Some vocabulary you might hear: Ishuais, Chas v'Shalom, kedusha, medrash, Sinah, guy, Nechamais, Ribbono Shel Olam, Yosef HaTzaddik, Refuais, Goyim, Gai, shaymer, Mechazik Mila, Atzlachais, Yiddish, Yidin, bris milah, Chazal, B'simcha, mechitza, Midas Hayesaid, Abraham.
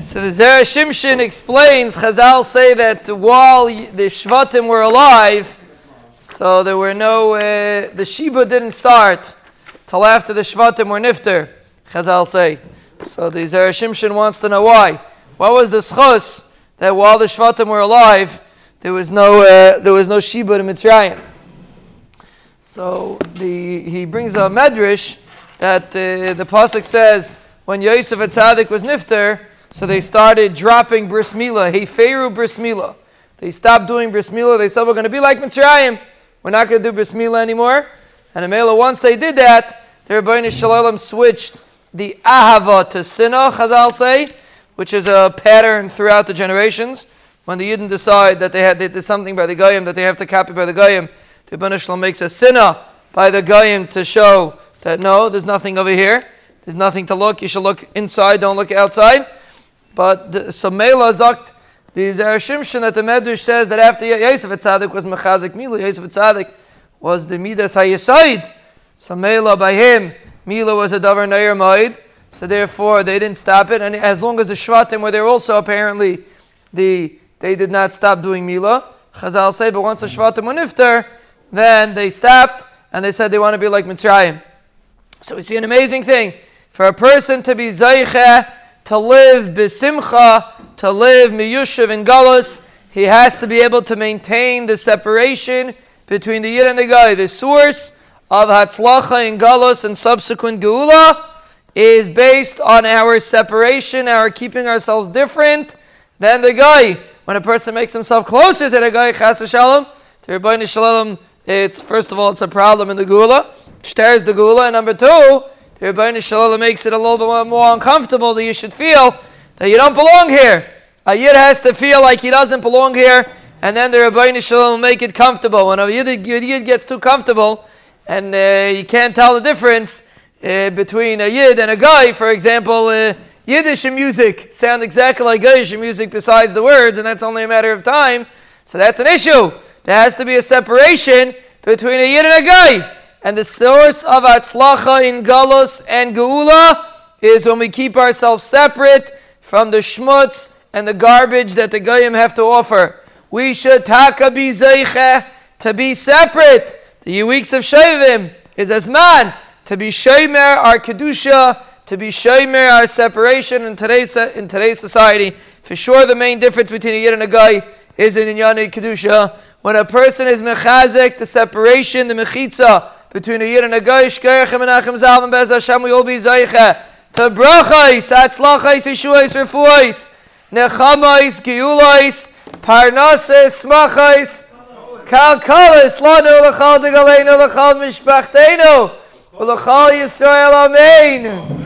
So the Zera Shimshon explains, Chazal say that while the Shvatim were alive, so there were no, the Sheba didn't start till after the Shvatim were nifter, Chazal say. So the Zera Shimshon wants to know why. What was the schus that while the Shvatim were alive, there was no Sheba in Mitzrayim? So he brings a medrash that the Pasuk says, when Yosef HaTzaddik was nifter, so they started dropping bris milah. Hey, Pharaoh bris milah. They stopped doing bris milah. They said, we're going to be like Mitzrayim. We're not going to do bris milah anymore. And Amela, once they did that, the Ribbono Shel Olam switched the ahava to Sinah, Chazal say, which is a pattern throughout the generations. When the Yidin decide that they did something by the Goyim that they have to copy by the Goyim, the Ribbono Shel Olam makes a Sinah by the Goyim to show that no, there's nothing over here. There's nothing to look. You should look inside, don't look outside. But Samela Zakt, the Zera Shimshon, that the Medrash says that after Yosef HaTzaddik was Mechazik Mila, Yosef HaTzaddik was the Midas Hayesaid. Samela by him, Mila was a Davar Nayer Maid. So therefore, they didn't stop it. And as long as the Shvatim were there also, apparently, they did not stop doing Mila. Chazal say, but once the Shvatim were nifter, then they stopped, and they said they want to be like Mitzrayim. So we see an amazing thing. For a person to be Zayche, to live B'simcha, to live Miyushav and Galos, he has to be able to maintain the separation between the Yid and the Gai. The source of Hatzlacha and Galos and subsequent geula is based on our separation, our keeping ourselves different than the Gai. When a person makes himself closer to the Gai, Chas v'Shalom, to Ribbono Shel Olam, it's a problem in the geula. Shters the geula. And number two, the Ribbono Shel Olam makes it a little bit more uncomfortable that you should feel that you don't belong here. A Yid has to feel like he doesn't belong here, and then the Ribbono Shel Olam will make it comfortable. When a Yid gets too comfortable, and you can't tell the difference between a Yid and a guy, for example, Yiddish and music sound exactly like Gaish and music besides the words, and that's only a matter of time. So that's an issue. There has to be a separation between a Yid and a guy. And the source of Hatzlacha in Galos and Geula is when we keep ourselves separate from the shmutz and the garbage that the Goyim have to offer. We should haka b'zeiche, to be separate. The weeks of shayvim is as man, to be shaymer, our kedusha, to be shaymer, our separation in today's society. For sure, the main difference between a Yid and a Gai is in Inyani kedusha. When a person is mechazik, the separation, the mechitza, between a Yid and a Gaish, Gerchem and Achim Zalman Bez Hashem, we all be Zayche. To brachais, atzlachais, ishuais, refuais, nechamais, geulais, parnases, smachais, kalkalis, lanu, lachal de galenu, lachal mishpachteinu, lachal Yisrael, amen.